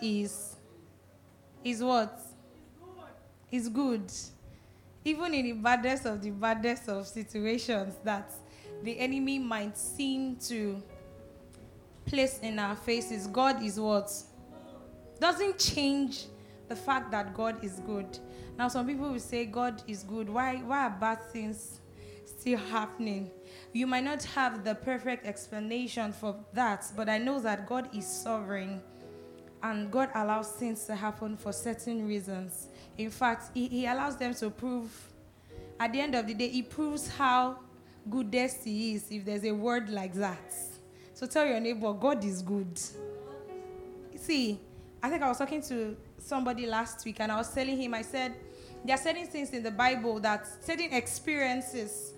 is what? Is good. Even in the baddest of situations that the enemy might seem to place in our faces, God is what? Doesn't change the fact that God is good. Now some people will say God is good. Why are bad things still happening? You might not have the perfect explanation for that, but I know that God is sovereign. And God allows things to happen for certain reasons. In fact, he allows them to prove, at the end of the day, he proves how goodest he is, if there's a word like that. So tell your neighbor, God is good. See, I think I was talking to somebody last week, and I was telling him, I said, there are certain things in the Bible that certain experiences,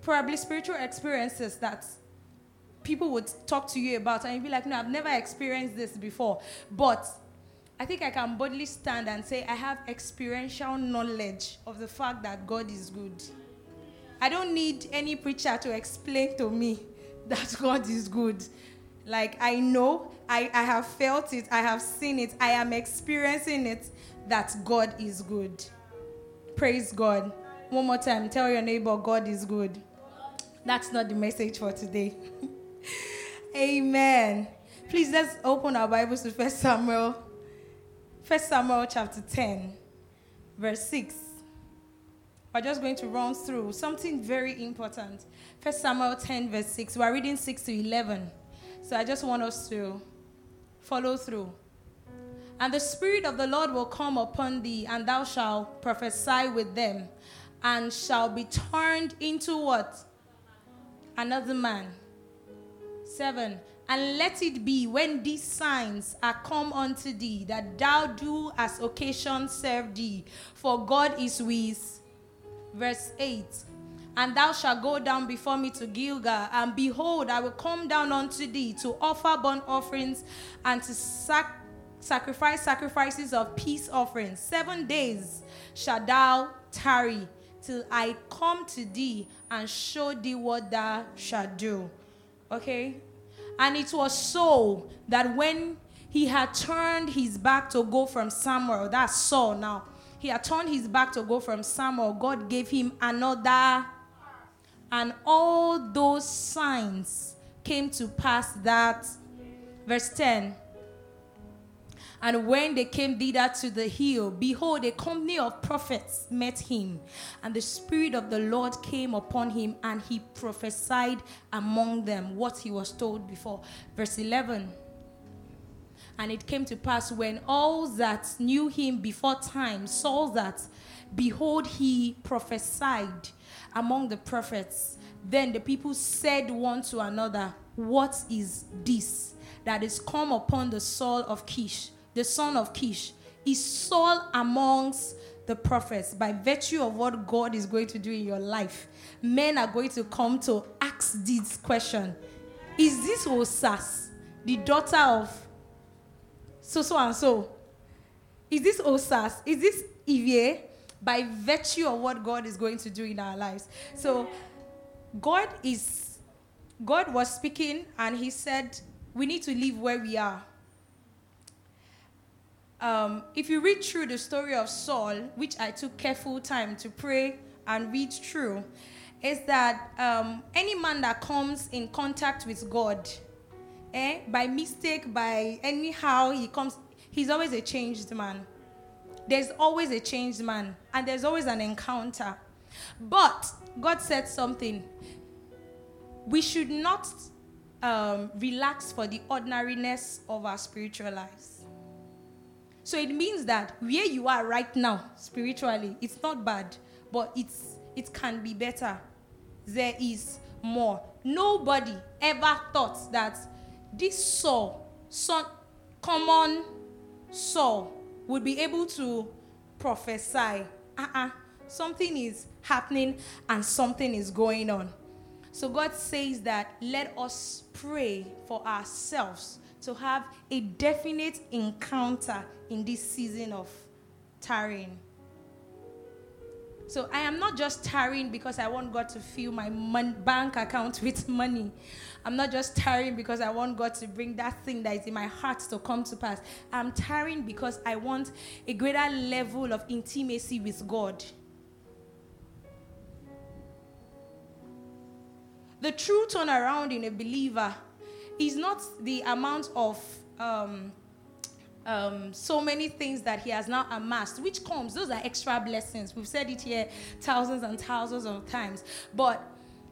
probably spiritual experiences that people would talk to you about, and you'd be like, no, I've never experienced this before. But I think I can boldly stand and say I have experiential knowledge of the fact that God is good. I don't need any preacher to explain to me that God is good. Like, I know, I have felt it, I have seen it, I am experiencing it, that God is good. Praise God. One more time, tell your neighbor, God is good. That's not the message for today. Amen. Please, let's open our Bibles to 1 Samuel. 1 Samuel chapter 10, verse 6. We're just going to run through something very important. 1 Samuel 10, verse 6. We're reading 6 to 11. So I just want us to follow through. And the Spirit of the Lord will come upon thee, and thou shalt prophesy with them, and shall be turned into what? Another man. 7. And let it be, when these signs are come unto thee, that thou do as occasion serve thee, for God is with. Verse 8. And thou shalt go down before me to Gilgal, and behold, I will come down unto thee to offer burnt offerings and to sacrifice sacrifices of peace offerings. 7 days shalt thou tarry, till I come to thee and show thee what thou shalt do. Okay? And it was so that when he had turned his back to go from Samuel, that's Saul now, he had turned his back to go from Samuel, God gave him another, and all those signs came to pass that. Verse 10. And when they came thither to the hill, behold, a company of prophets met him. And the Spirit of the Lord came upon him, and he prophesied among them what he was told before. Verse 11. And it came to pass, when all that knew him before time saw that, behold, he prophesied among the prophets. Then the people said one to another, what is this that is come upon the soul of Kish? The son of Kish is Saul amongst the prophets. By virtue of what God is going to do in your life, men are going to come to ask this question. Is this Osas, the daughter of so and so? Is this Osas? Is this Ivie? By virtue of what God is going to do in our lives. So God was speaking, and he said, we need to live where we are. If you read through the story of Saul, which I took careful time to pray and read through, is that any man that comes in contact with God, by mistake, by anyhow he comes, he's always a changed man. There's always a changed man, and there's always an encounter. But God said something. We should not relax for the ordinariness of our spiritual lives. So it means that where you are right now, spiritually, it's not bad, but it can be better. There is more. Nobody ever thought that this Saul, common Saul, would be able to prophesy. Something is happening and something is going on. So God says that let us pray for ourselves to have a definite encounter in this season of tarrying. So I am not just tarrying because I want God to fill my bank account with money. I'm not just tarrying because I want God to bring that thing that is in my heart to come to pass. I'm tarrying because I want a greater level of intimacy with God. The true turnaround in a believer is not the amount of so many things that he has now amassed, which comes, those are extra blessings. We've said it here thousands and thousands of times. But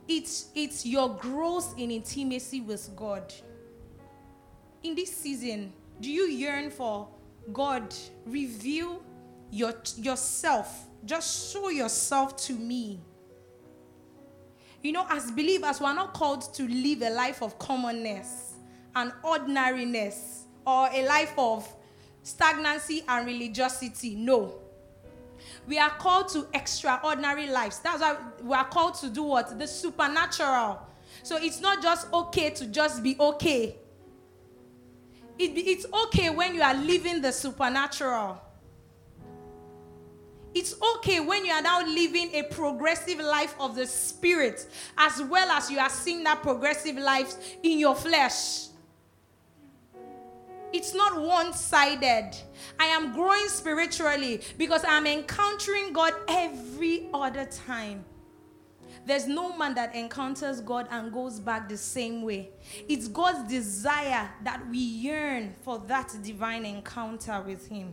it's your growth in intimacy with God. In this season, do you yearn for God? Reveal yourself. Just show yourself to me. You know, as believers, we're not called to live a life of commonness and ordinariness or a life of stagnancy and religiosity. No. We are called to extraordinary lives. That's why we are called to do what? The supernatural. So it's not just okay to just be okay. It's okay when you are living the supernatural. It's okay when you are now living a progressive life of the Spirit, as well as you are seeing that progressive life in your flesh. It's not one-sided. I am growing spiritually because I'm encountering God every other time. There's no man that encounters God and goes back the same way. It's God's desire that we yearn for that divine encounter with Him.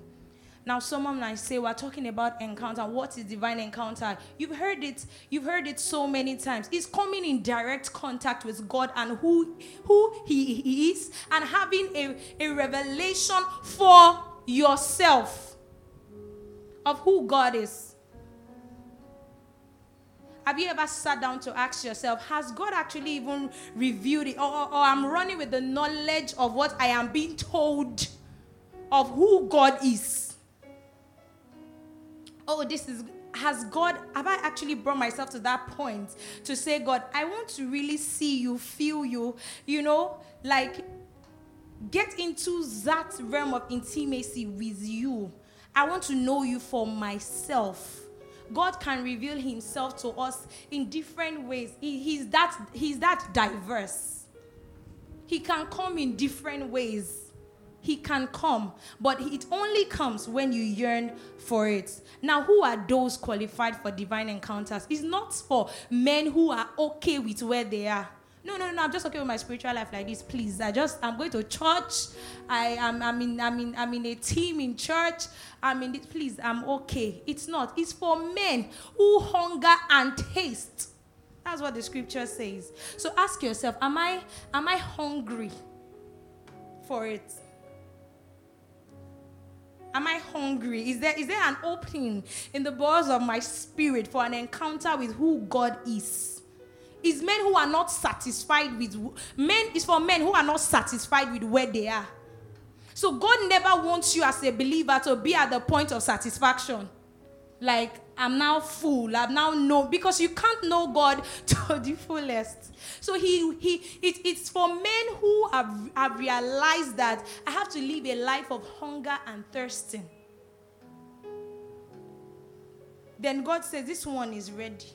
Now, someone might say, we're talking about encounter. What is divine encounter? You've heard it so many times. It's coming in direct contact with God and who He is, and having a revelation for yourself of who God is. Have you ever sat down to ask yourself, has God actually even revealed it? Or I'm running with the knowledge of what I am being told of who God is. Have I actually brought myself to that point to say, God, I want to really see you, feel you, you know, like get into that realm of intimacy with you. I want to know you for myself. God can reveal Himself to us in different ways. He's that diverse. He can come in different ways. He can come, but it only comes when you yearn for it. Now, who are those qualified for divine encounters? It's not for men who are okay with where they are. No, I'm just okay with my spiritual life like this, please. I'm going to church. I'm in a team in church. I'm in it, please. I'm okay. It's not. It's for men who hunger and taste. That's what the scripture says. So ask yourself, am I hungry for it? Am I hungry? Is there an opening in the bowels of my spirit for an encounter with who God is? It's men who are not satisfied with men. It's for men who are not satisfied with where they are. So God never wants you as a believer to be at the point of satisfaction. Like, I'm now full. I'm now known. Because you can't know God to the fullest. So it's for men who have realized that I have to live a life of hunger and thirsting. Then God says, this one is ready.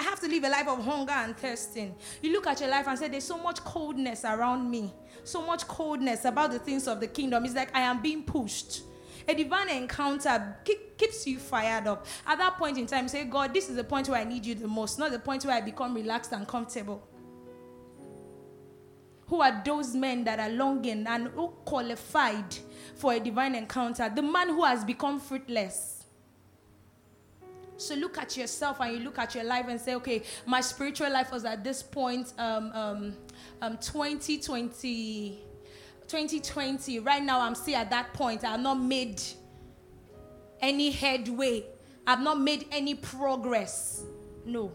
I have to live a life of hunger and thirsting. You look at your life and say, there's so much coldness around me. So much coldness about the things of the kingdom. It's like I am being pushed. A divine encounter keeps you fired up. At that point in time, say, God, this is the point where I need you the most, not the point where I become relaxed and comfortable. Who are those men that are longing and who qualified for a divine encounter? The man who has become fruitless. So look at yourself and you look at your life and say, okay, my spiritual life was at this point, 2020, right now I'm still at that point. I've not made any headway. I've not made any progress. No.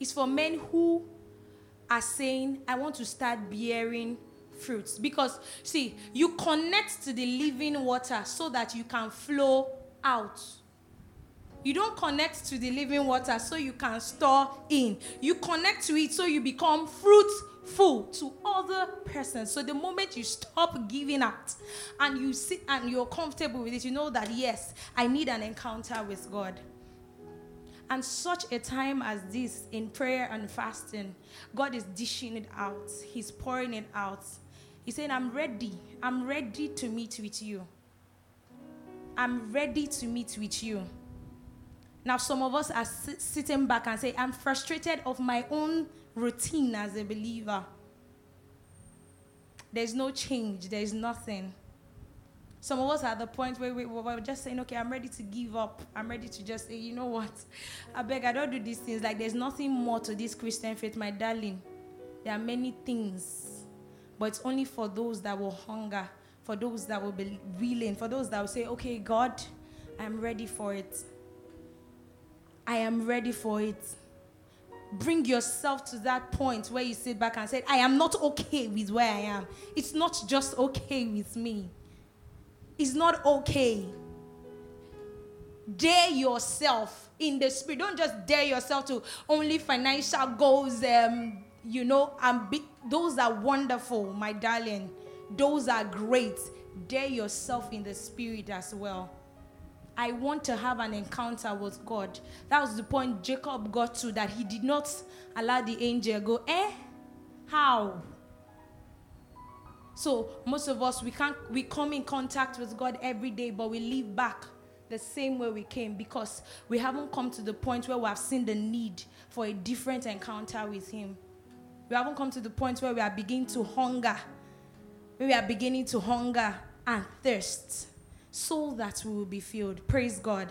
It's for men who are saying, I want to start bearing fruits. Because, see, you connect to the living water so that you can flow out. You don't connect to the living water so you can store in. You connect to it so you become fruitful to other persons. So the moment you stop giving out and you sit and you're comfortable with it, you know that, yes, I need an encounter with God. And such a time as this, in prayer and fasting, God is dishing it out. He's pouring it out. He's saying, I'm ready. I'm ready to meet with you. I'm ready to meet with you. Now, some of us are sitting back and say, I'm frustrated of my own routine as a believer. There's no change. There's nothing. Some of us are at the point where we're just saying, okay, I'm ready to give up. I'm ready to just say, you know what? I beg, I don't do these things. Like, there's nothing more to this Christian faith, my darling. There are many things. But it's only for those that will hunger, for those that will be willing, for those that will say, okay, God, I'm ready for it. I am ready for it. Bring yourself to that point where you sit back and say, I am not okay with where I am. It's not just okay with me. It's not okay. Dare yourself in the spirit. Don't just dare yourself to only financial goals. Those are wonderful, my darling. Those are great. Dare yourself in the spirit as well. I want to have an encounter with God. That was the point Jacob got to, that he did not allow the angel go, How? So most of us, we come in contact with God every day, but we leave back the same way we came because we haven't come to the point where we have seen the need for a different encounter with him. We haven't come to the point where we are beginning to hunger. We are beginning to hunger and thirst, so that we will be filled. Praise God.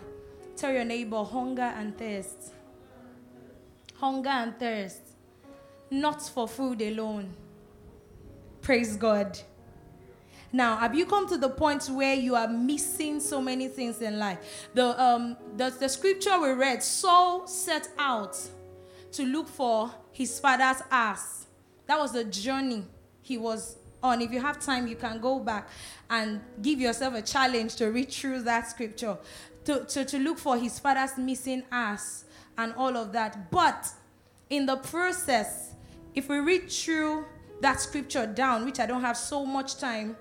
Tell your neighbor, hunger and thirst. Hunger and thirst. Not for food alone. Praise God. Now, have you come to the point where you are missing so many things in life? The scripture we read, Saul set out to look for his father's ass. That was the journey he was on. If you have time, you can go back and give yourself a challenge to read through that scripture, to look for his father's missing ass and all of that. But in the process, if we read through that scripture down, which I don't have so much time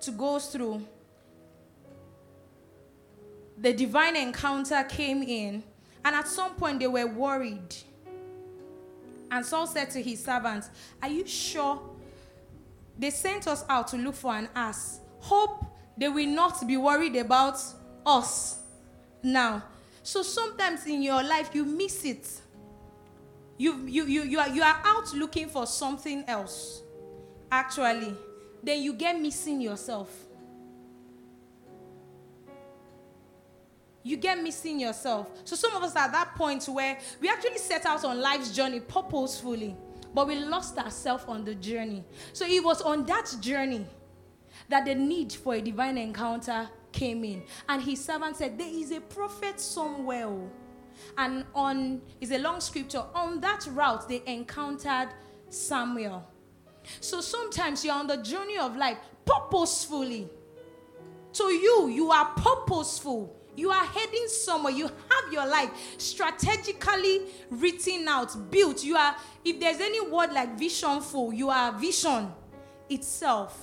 to go through, the divine encounter came in, and at some point they were worried. And Saul said to his servants, are you sure? They sent us out to look for an ass. Hope they will not be worried about us now. So sometimes in your life, you miss it. You are out looking for something else, actually. Then you get missing yourself. You get missing yourself. So some of us are at that point where we actually set out on life's journey purposefully, but we lost ourselves on the journey. So it was on that journey that the need for a divine encounter came in. And his servant said, there is a prophet somewhere. And it's a long scripture. On that route, they encountered Samuel. So sometimes you're on the journey of life purposefully. To you are purposeful. You are heading somewhere. You have your life strategically written out, built. You are, if there's any word like visionful, you are vision itself.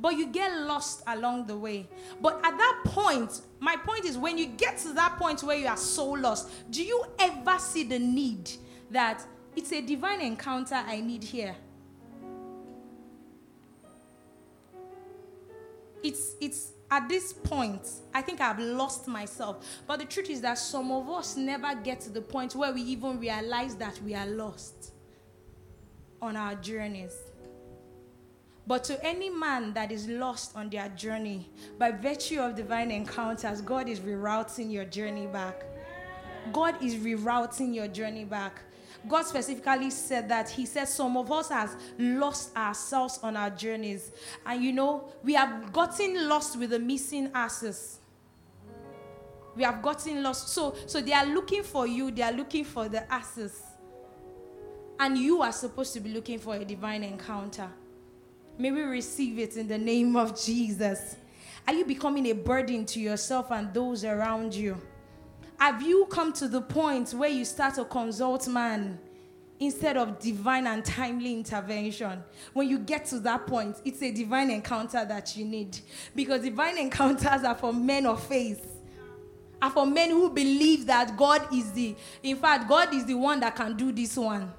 But you get lost along the way. But at that point, my point is, when you get to that point where you are so lost, do you ever see the need that it's a divine encounter I need here? It's at this point, I think I've lost myself. But the truth is that some of us never get to the point where we even realize that we are lost on our journeys. But to any man that is lost on their journey, by virtue of divine encounters, God is rerouting your journey back. God is rerouting your journey back. God specifically said that. He said some of us has lost ourselves on our journeys. And we have gotten lost with the missing asses. We have gotten lost. So they are looking for you. They are looking for the asses. And you are supposed to be looking for a divine encounter. May we receive it in the name of Jesus. Are you becoming a burden to yourself and those around you? Have you come to the point where you start to consult man instead of divine and timely intervention? When you get to that point, it's a divine encounter that you need. Because divine encounters are for men of faith. are for men who believe that God is God is the one that can do this one.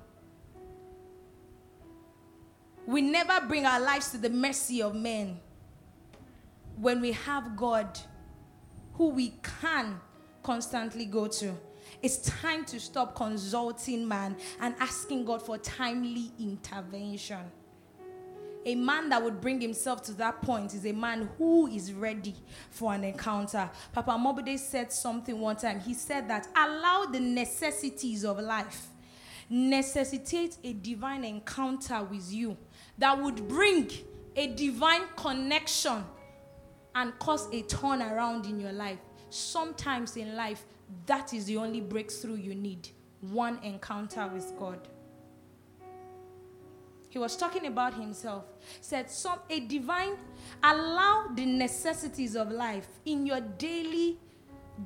We never bring our lives to the mercy of men. When we have God, who we can constantly go to, it's time to stop consulting man and asking God for timely intervention. A man that would bring himself to that point is a man who is ready for an encounter. Papa Mobide said something one time. He said that allow the necessities of life necessitate a divine encounter with you that would bring a divine connection and cause a turnaround in your life. Sometimes in life, that is the only breakthrough you need. One encounter with God. He was talking about himself. Said, allow the necessities of life in your daily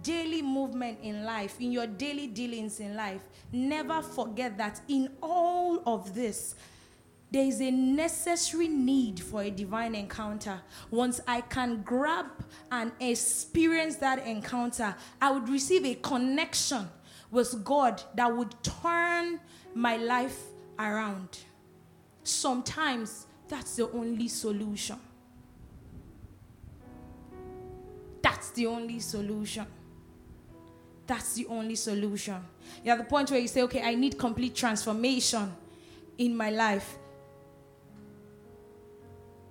movement in life, in your daily dealings in life. Never forget that in all of this, there is a necessary need for a divine encounter. Once I can grab and experience that encounter, I would receive a connection with God that would turn my life around. Sometimes that's the only solution. That's the only solution. That's the only solution. You're at the point where you say, okay, I need complete transformation in my life.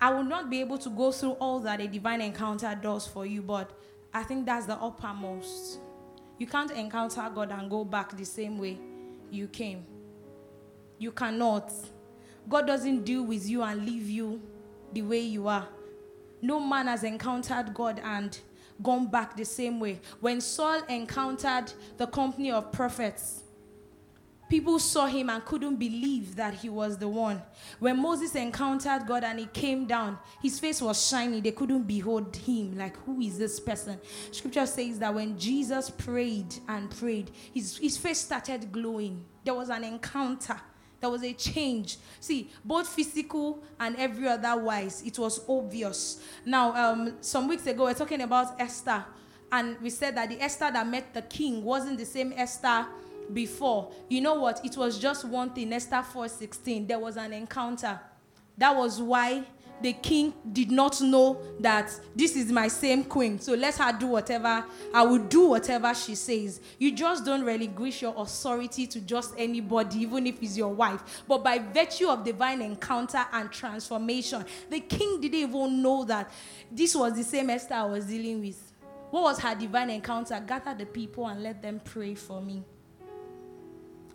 I will not be able to go through all that a divine encounter does for you, but I think that's the uppermost. You can't encounter God and go back the same way you came. You cannot. God doesn't deal with you and leave you the way you are. No man has encountered God and gone back the same way. When Saul encountered the company of prophets, people saw him and couldn't believe that he was the one. When Moses encountered God and he came down, his face was shiny. They couldn't behold him. Like, who is this person? Scripture says that when Jesus prayed, his face started glowing. There was an encounter. There was a change. See, both physical and every other wise, it was obvious. Now, some weeks ago, we were talking about Esther, and we said that the Esther that met the king wasn't the same Esther before. You know what? It was just one thing. Esther 4:16. There was an encounter. That was why the king did not know that this is my same queen, so let her do whatever. I will do whatever she says. You just don't relinquish your authority to just anybody, even if it's your wife. But by virtue of divine encounter and transformation, the king didn't even know that this was the same Esther I was dealing with. What was her divine encounter? Gather the people and let them pray for me.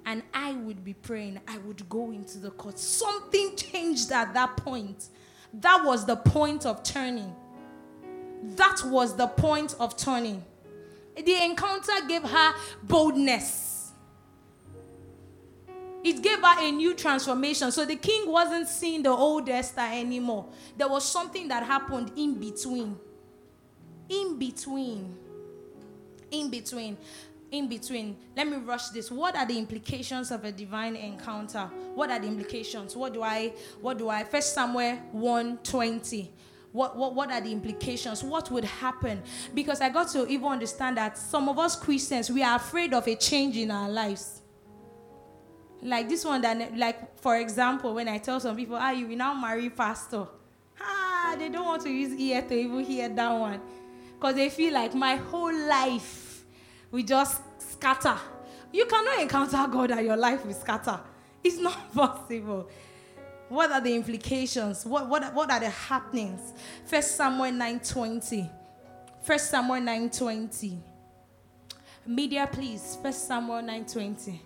And I would be praying. I would go into the court. Something changed at that point. That was the point of turning. That was the point of turning. The encounter gave her boldness. It gave her a new transformation. So the king wasn't seeing the old Esther anymore. There was something that happened in between. In between. In between. In between. Let me rush this. What are the implications of a divine encounter? What are the implications? What do I? 1 Samuel 1:20. What are the implications? What would happen? Because I got to even understand that some of us Christians, we are afraid of a change in our lives. Like this one that, like, for example, when I tell some people, you will now marry pastor. They don't want to use ear to even hear that one. Because they feel like my whole life we just scatter. You cannot encounter God and your life will scatter. It's not possible. What are the implications? What are the happenings? 1 Samuel 9:20. 1 Samuel 9:20. Media, please. 1 Samuel 9:20.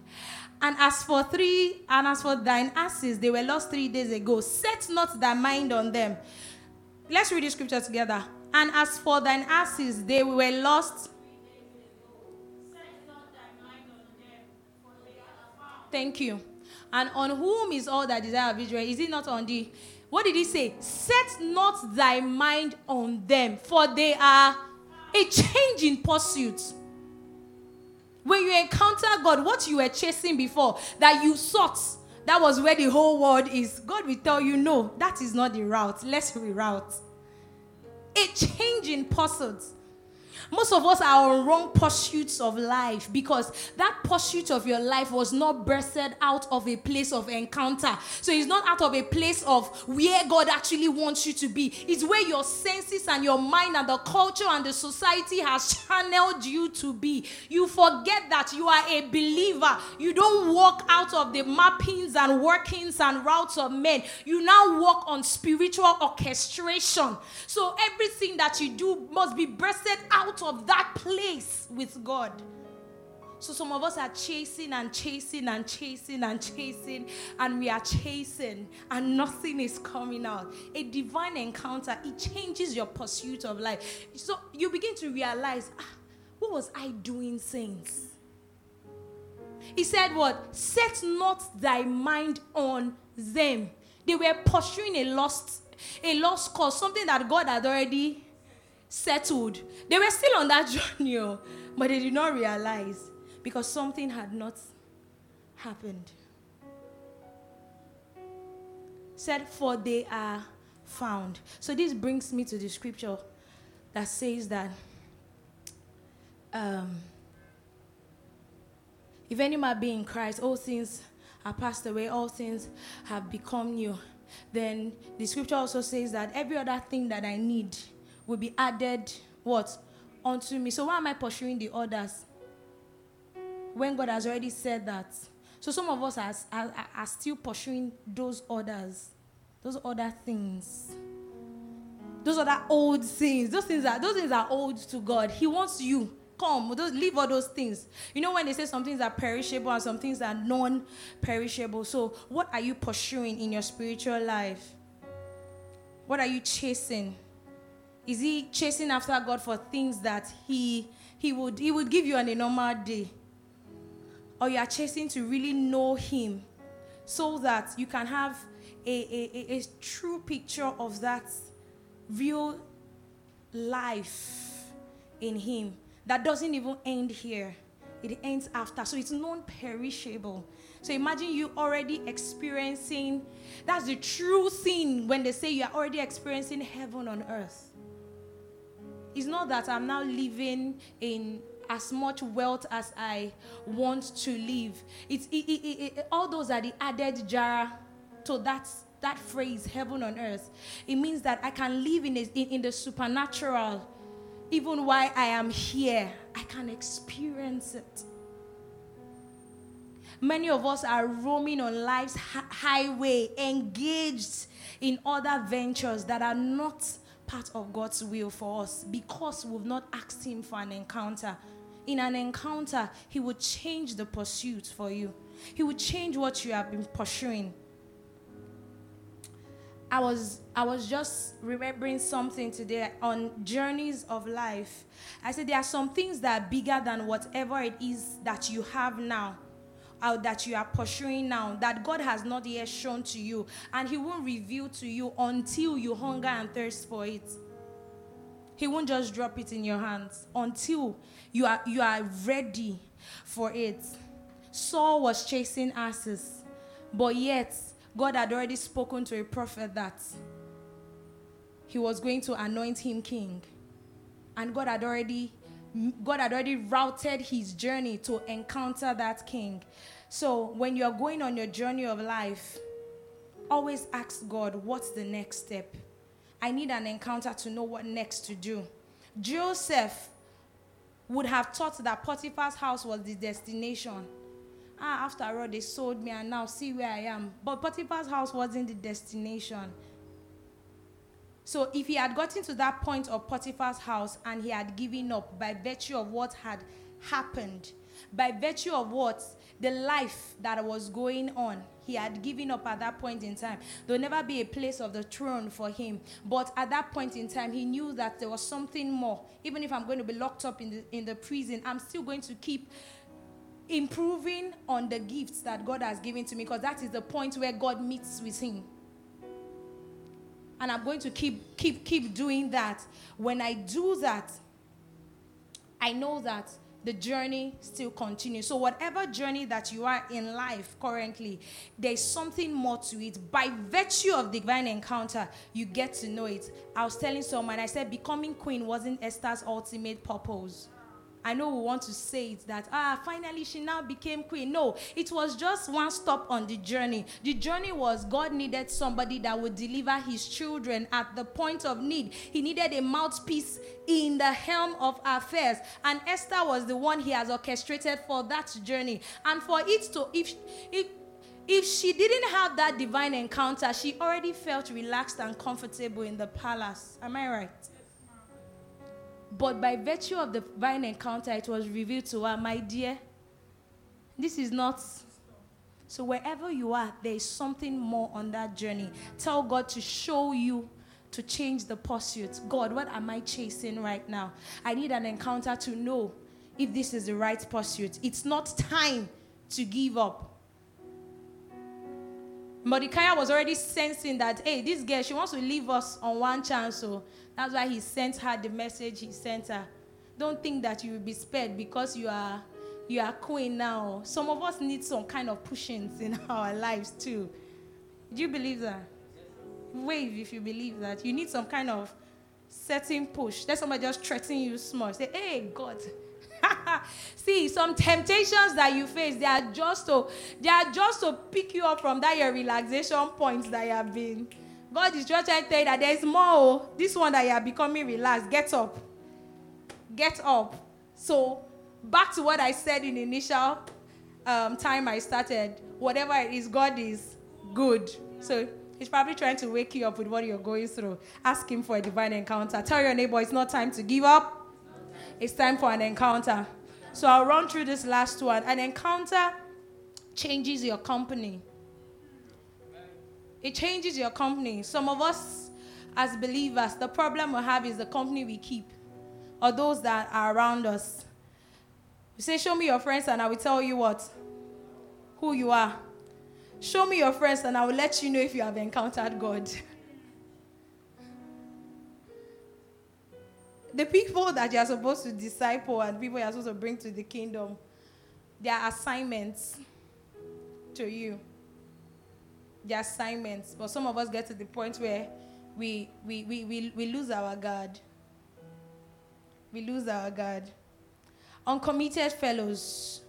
And as for thine asses, they were lost 3 days ago. Set not thy mind on them. Let's read the scripture together. And as for thine asses, they were lost. Thank you. And on whom is all that desire of Israel? Is it not on thee? What did he say? Set not thy mind on them, for they are a change in pursuit. When you encounter God, what you were chasing before, that you sought, that was where the whole world is. God will tell you, no, that is not the route. Let's reroute. A change in pursuit. Most of us are on wrong pursuits of life because that pursuit of your life was not birthed out of a place of encounter. So it's not out of a place of where God actually wants you to be. It's where your senses and your mind and the culture and the society has channeled you to be. You forget that you are a believer. You don't walk out of the mappings and workings and routes of men. You now walk on spiritual orchestration. So everything that you do must be birthed out of that place with God. So some of us are chasing, and we are chasing, and nothing is coming out. A divine encounter, it changes your pursuit of life. So you begin to realize, what was I doing since? He said what? Set not thy mind on them. They were pursuing a lost cause, something that God had already settled. They were still on that journey, but they did not realize because something had not happened. Said, for they are found. So this brings me to the scripture that says that if any man be in Christ, all things are passed away, all things have become new. Then the scripture also says that every other thing that I need will be added, what? Unto me. So why am I pursuing the others when God has already said that? So some of us are still pursuing those others, those other things. Those are the old things. Those things are old to God. He wants you. Come, leave all those things. You know when they say some things are perishable and some things are non-perishable. So what are you pursuing in your spiritual life? What are you chasing? Is he chasing after God for things that he would give you on a normal day? Or you are chasing to really know him so that you can have a true picture of that real life in him that doesn't even end here. It ends after. So it's non-perishable. So imagine you already experiencing, that's the true thing when they say you are already experiencing heaven on earth. It's not that I'm now living in as much wealth as I want to live. It's all those are the added jara to that phrase, heaven on earth. It means that I can live in the supernatural, even while I am here. I can experience it. Many of us are roaming on life's highway, engaged in other ventures that are not part of God's will for us because we've not asked him for an encounter. In an encounter, he will change the pursuit for you. He will change what you have been pursuing. I was just remembering something today on journeys of life. I said there are some things that are bigger than whatever it is that you have now, or that you are pursuing now, that God has not yet shown to you, and he won't reveal to you until you hunger and thirst for it. He won't just drop it in your hands until you are ready for it. Saul was chasing asses, but yet God had already spoken to a prophet that he was going to anoint him king. And God had already routed his journey to encounter that king. So when you're going on your journey of life, always ask God, what's the next step? I need an encounter to know what next to do. Joseph would have thought that Potiphar's house was the destination. After all, they sold me and now see where I am. But Potiphar's house wasn't the destination. So if he had gotten to that point of Potiphar's house and he had given up by virtue of what had happened, by virtue of what the life that was going on, he had given up at that point in time. There will never be a place of the throne for him. But at that point in time, he knew that there was something more. Even if I'm going to be locked up in the prison, I'm still going to keep improving on the gifts that God has given to me, because that is the point where God meets with him. And I'm going to keep doing that. When I do that, I know that the journey still continues. So whatever journey that you are in life currently, there's something more to it. By virtue of divine encounter, you get to know it. I was telling someone, I said, becoming queen wasn't Esther's ultimate purpose. I know we want to say it that, finally she now became queen. No, it was just one stop on the journey. The journey was God needed somebody that would deliver his children at the point of need. He needed a mouthpiece in the helm of affairs. And Esther was the one he has orchestrated for that journey. And for it to, if she didn't have that divine encounter, she already felt relaxed and comfortable in the palace. Am I right? But by virtue of the divine encounter, it was revealed to her, my dear, this is not. So wherever you are, there is something more on that journey. Tell God to show you, to change the pursuit. God, what am I chasing right now? I need an encounter to know if this is the right pursuit. It's not time to give up. Mordecai was already sensing that, hey, this girl, she wants to leave us on one chance. So that's why he sent her the message he sent her. Don't think that you will be spared because you are queen now. Some of us need some kind of pushings in our lives too. Do you believe that? Wave if you believe that. You need some kind of certain push. There's somebody just threatening you small. Say, hey, God. See, some temptations that you face, they are just to pick you up from that your relaxation points that you have been. God is just trying to tell you that there is more. This one that you are becoming relaxed, get up. So back to what I said in the initial time I started. Whatever it is, God is good. So He's probably trying to wake you up with what you're going through. Ask Him for a divine encounter. Tell your neighbor it's not time to give up. It's time for an encounter. So I'll run through this last one. An encounter changes your company. It changes your company. Some of us as believers, the problem we have is the company we keep or those that are around us. You say, show me your friends and I will tell you what? Who you are. Show me your friends and I will let you know if you have encountered God. The people that you are supposed to disciple and people you are supposed to bring to the kingdom, their assignments to you. Their assignments. But some of us get to the point where we lose our guard. We lose our guard. Uncommitted fellows,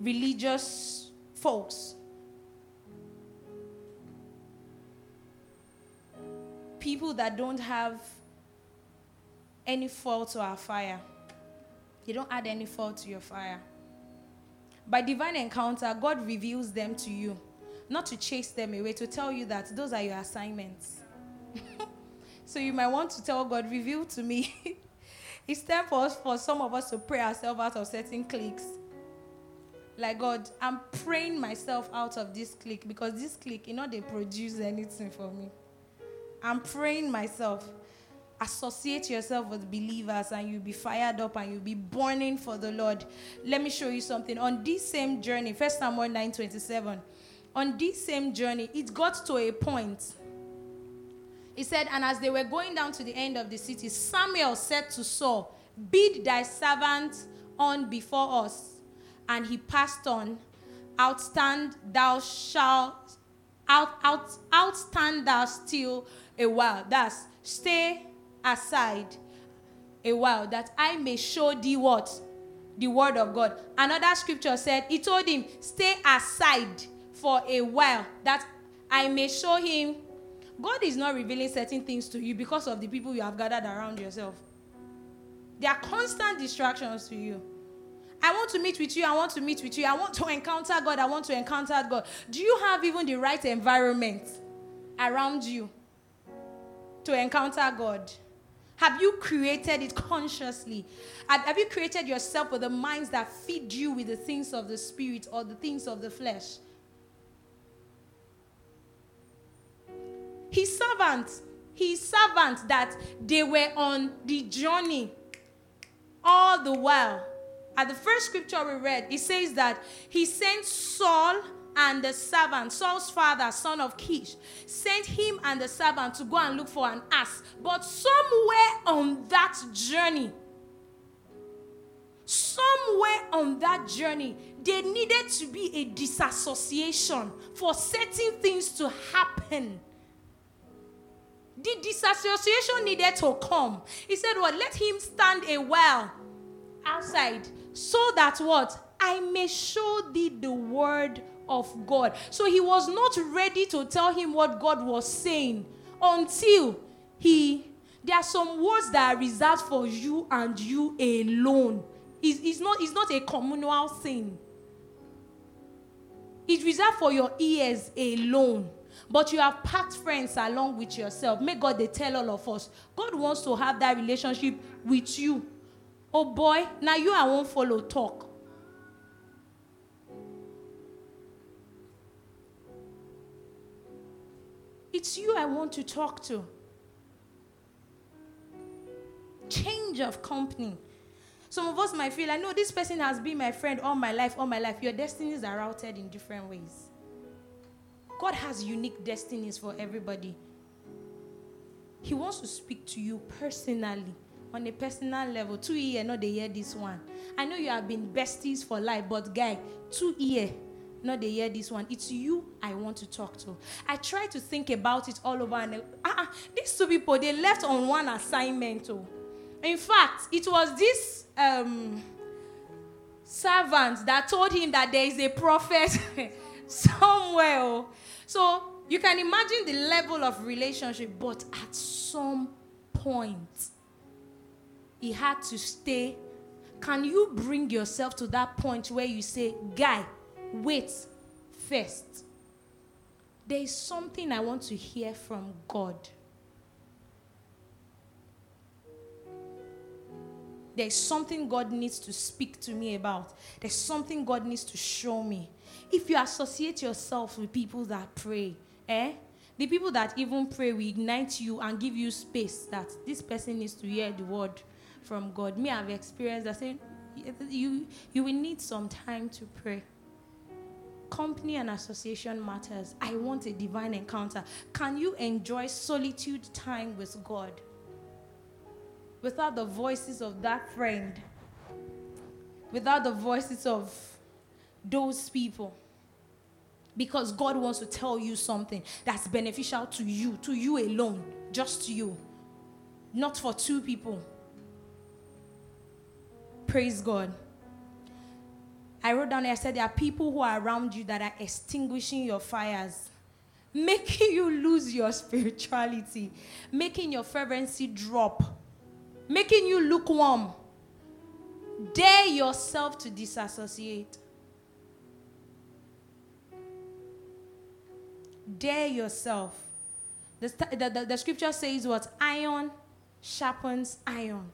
religious folks, people that don't have any fault to our fire. They don't add any fault to your fire. By divine encounter, God reveals them to you, not to chase them away, to tell you that those are your assignments. So you might want to tell God, reveal to me. It's time for some of us to pray ourselves out of certain cliques. Like, God, I'm praying myself out of this clique because this clique, they produce anything for me. I'm praying myself. Associate yourself with believers and you'll be fired up and you'll be burning for the Lord. Let me show you something. On this same journey, 1 Samuel 9:27, on this same journey, it got to a point. It said, and as they were going down to the end of the city, Samuel said to Saul, bid thy servant on before us. And he passed on, outstand thou still a while. That's stay aside a while, that I may show thee what? The word of God. Another scripture said, he told him, stay aside for a while, that I may show him. God is not revealing certain things to you because of the people you have gathered around yourself. There are constant distractions to you. I want to meet with you. I want to meet with you. I want to encounter God. I want to encounter God. Do you have even the right environment around you to encounter God? Have you created it consciously? Have you created yourself with the minds that feed you with the things of the spirit or the things of the flesh? His servants that they were on the journey all the while. At the first scripture we read, it says that he sent Saul and the servant, Saul's father, son of Kish, sent him and the servant to go and look for an ass. But somewhere on that journey, somewhere on that journey, there needed to be a disassociation for certain things to happen. The disassociation needed to come. He said, well, let him stand a while outside so that what? I may show thee the word of God. So he was not ready to tell him what God was saying until he... There are some words that are reserved for you and you alone. It's not a communal thing. It's reserved for your ears alone. But you have packed friends along with yourself. May God they tell all of us. God wants to have that relationship with you. Oh boy, now you I won't follow talk. It's you I want to talk to. Change of company. Some of us might feel like, no, this person has been my friend all my life. Your destinies are routed in different ways. God has unique destinies for everybody. He wants to speak to you personally, on a personal level. 2 years, not a year this one. I know you have been besties for life, but guy, 2 years, not a year this one. It's you I want to talk to. I try to think about it all over. And these two people, they left on one assignment. Oh. In fact, it was this servant that told him that there is a prophet somewhere. So you can imagine the level of relationship, but at some point, he had to stay. Can you bring yourself to that point where you say, guy, wait first? There is something I want to hear from God. There's something God needs to speak to me about. There's something God needs to show me. If you associate yourself with people that pray, the people that even pray will ignite you and give you space that this person needs to hear the word from God. Me, I've experienced that. Saying, you will need some time to pray. Company and association matters. I want a divine encounter. Can you enjoy solitude time with God? Without the voices of that friend, without the voices of those people. Because God wants to tell you something that's beneficial to you alone, just to you, not for two people. Praise God. I wrote down, I said, there are people who are around you that are extinguishing your fires, making you lose your spirituality, making your fervency drop, making you lukewarm. Dare yourself to disassociate. Dare yourself. The scripture says what? Iron sharpens iron.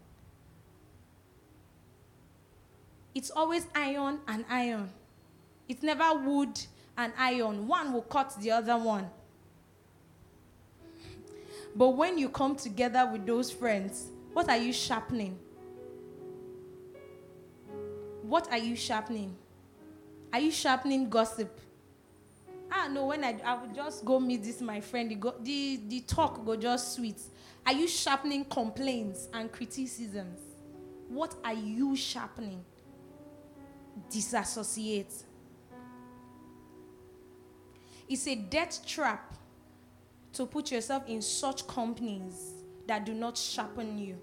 It's always iron and iron. It's never wood and iron. One will cut the other one. But when you come together with those friends, what are you sharpening? What are you sharpening? Are you sharpening gossip? No, when I would just go meet this, my friend, the talk go just sweet. Are you sharpening complaints and criticisms? What are you sharpening? Disassociate. It's a death trap to put yourself in such companies that do not sharpen you.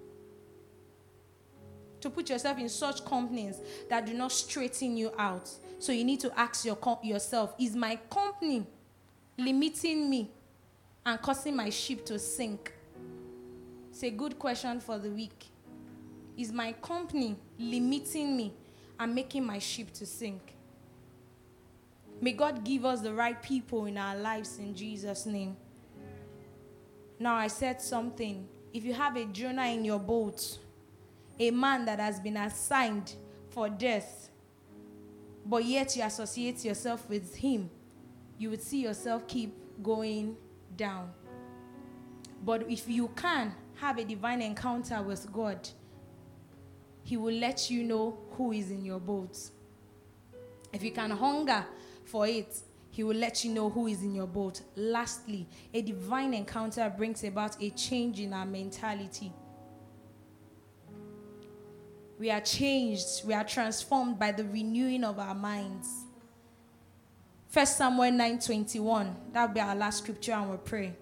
To put yourself in such companies that do not straighten you out. So you need to ask yourself, is my company limiting me and causing my ship to sink? It's a good question for the week. Is my company limiting me and making my ship to sink? May God give us the right people in our lives in Jesus' name. Now I said something. If you have a Jonah in your boat, a man that has been assigned for death, but yet you associate yourself with him, you would see yourself keep going down. But if you can have a divine encounter with God, he will let you know who is in your boat. If you can hunger for it, he will let you know who is in your boat. Lastly, a divine encounter brings about a change in our mentality. We are changed. We are transformed by the renewing of our minds. 1 Samuel 9:21. That'll be our last scripture and we'll pray.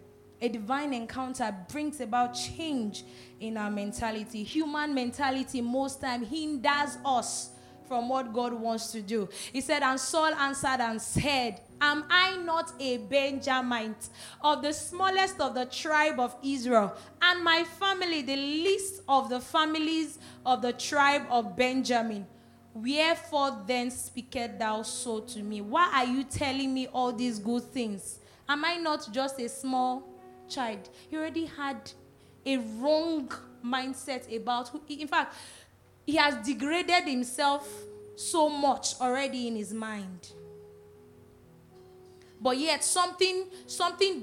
A divine encounter brings about change in our mentality. Human mentality most time hinders us from what God wants to do. He said, and Saul answered and said, am I not a Benjamite of the smallest of the tribe of Israel, and my family the least of the families of the tribe of Benjamin? Wherefore then speakest thou so to me? Why are you telling me all these good things? Am I not just a small child? He already had a wrong mindset about who, in fact, he has degraded himself so much already in his mind. But yet something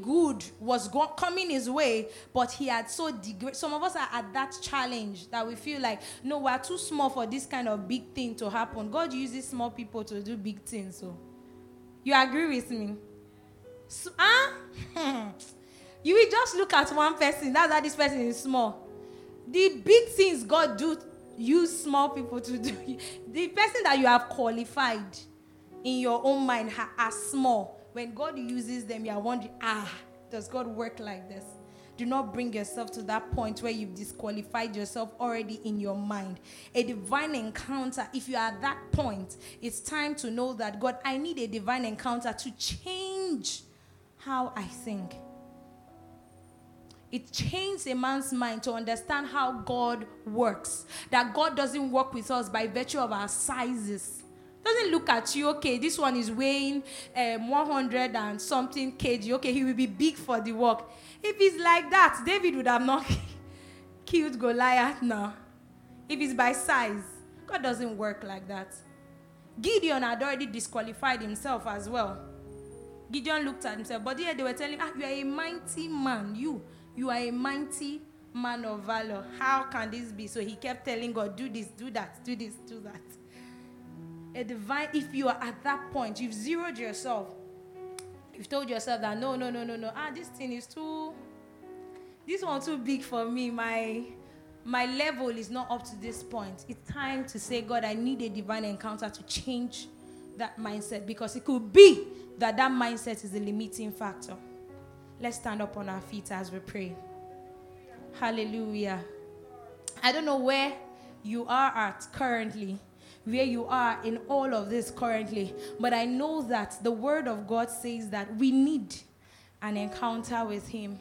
good was coming his way, but he had so degraded. Some of us are at that challenge that we feel like, no, we're too small for this kind of big thing to happen. God uses small people to do big things. So you agree with me? So, you will just look at one person. That's how this person is small. The big things God use small people to do. The person that you have qualified in your own mind are small. When God uses them, you are wondering, does God work like this? Do not bring yourself to that point where you've disqualified yourself already in your mind. A divine encounter, if you are at that point, it's time to know that, God, I need a divine encounter to change how I think. It changes a man's mind to understand how God works. That God doesn't work with us by virtue of our sizes. Doesn't look at you, okay, this one is weighing 100 and something kg. Okay, he will be big for the work. If it's like that, David would have not killed Goliath now. If it's by size, God doesn't work like that. Gideon had already disqualified himself as well. Gideon looked at himself, but here they were telling him, you are a mighty man, you are a mighty man of valor. How can this be? So he kept telling God, do this, do that, do this, do that. A divine, if you are at that point, you've zeroed yourself. You've told yourself that no. This thing is too, this one too big for me. My level is not up to this point. It's time to say, God, I need a divine encounter to change that mindset, because it could be that mindset is the limiting factor. Let's stand up on our feet as we pray. Hallelujah. I don't know where you are at currently, where you are in all of this currently, but I know that the word of God says that we need an encounter with him.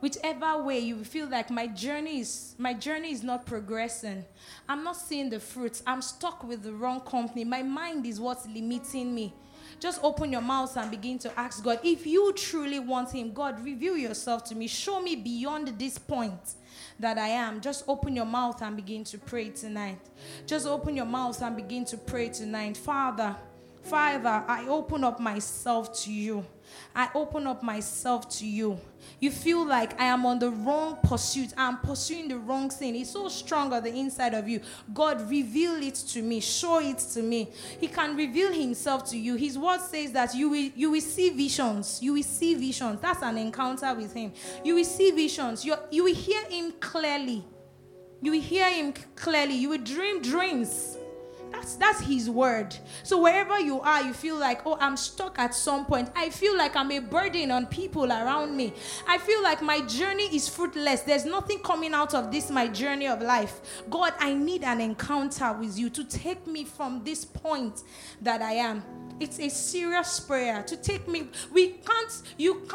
Whichever way you feel like my journey is not progressing. I'm not seeing the fruits. I'm stuck with the wrong company. My mind is what's limiting me. Just open your mouth and begin to ask God, if you truly want him, God, reveal yourself to me. Show me beyond this point that I am. Just open your mouth and begin to pray tonight. Just open your mouth and begin to pray tonight. Father, I open up myself to you. I open up myself to you. You feel like I am on the wrong pursuit. I am pursuing the wrong thing. It's so strong on the inside of you. God, reveal it to me. Show it to me. He can reveal himself to you. His word says that you will see visions. You will see visions. That's an encounter with him. You will see visions. You will hear him clearly. You will hear him clearly. You will dream dreams. That's his word. So wherever you are, you feel like, I'm stuck at some point. I feel like I'm a burden on people around me. I feel like my journey is fruitless. There's nothing coming out of this, my journey of life. God, I need an encounter with you to take me from this point that I am. It's a serious prayer to take me. You can't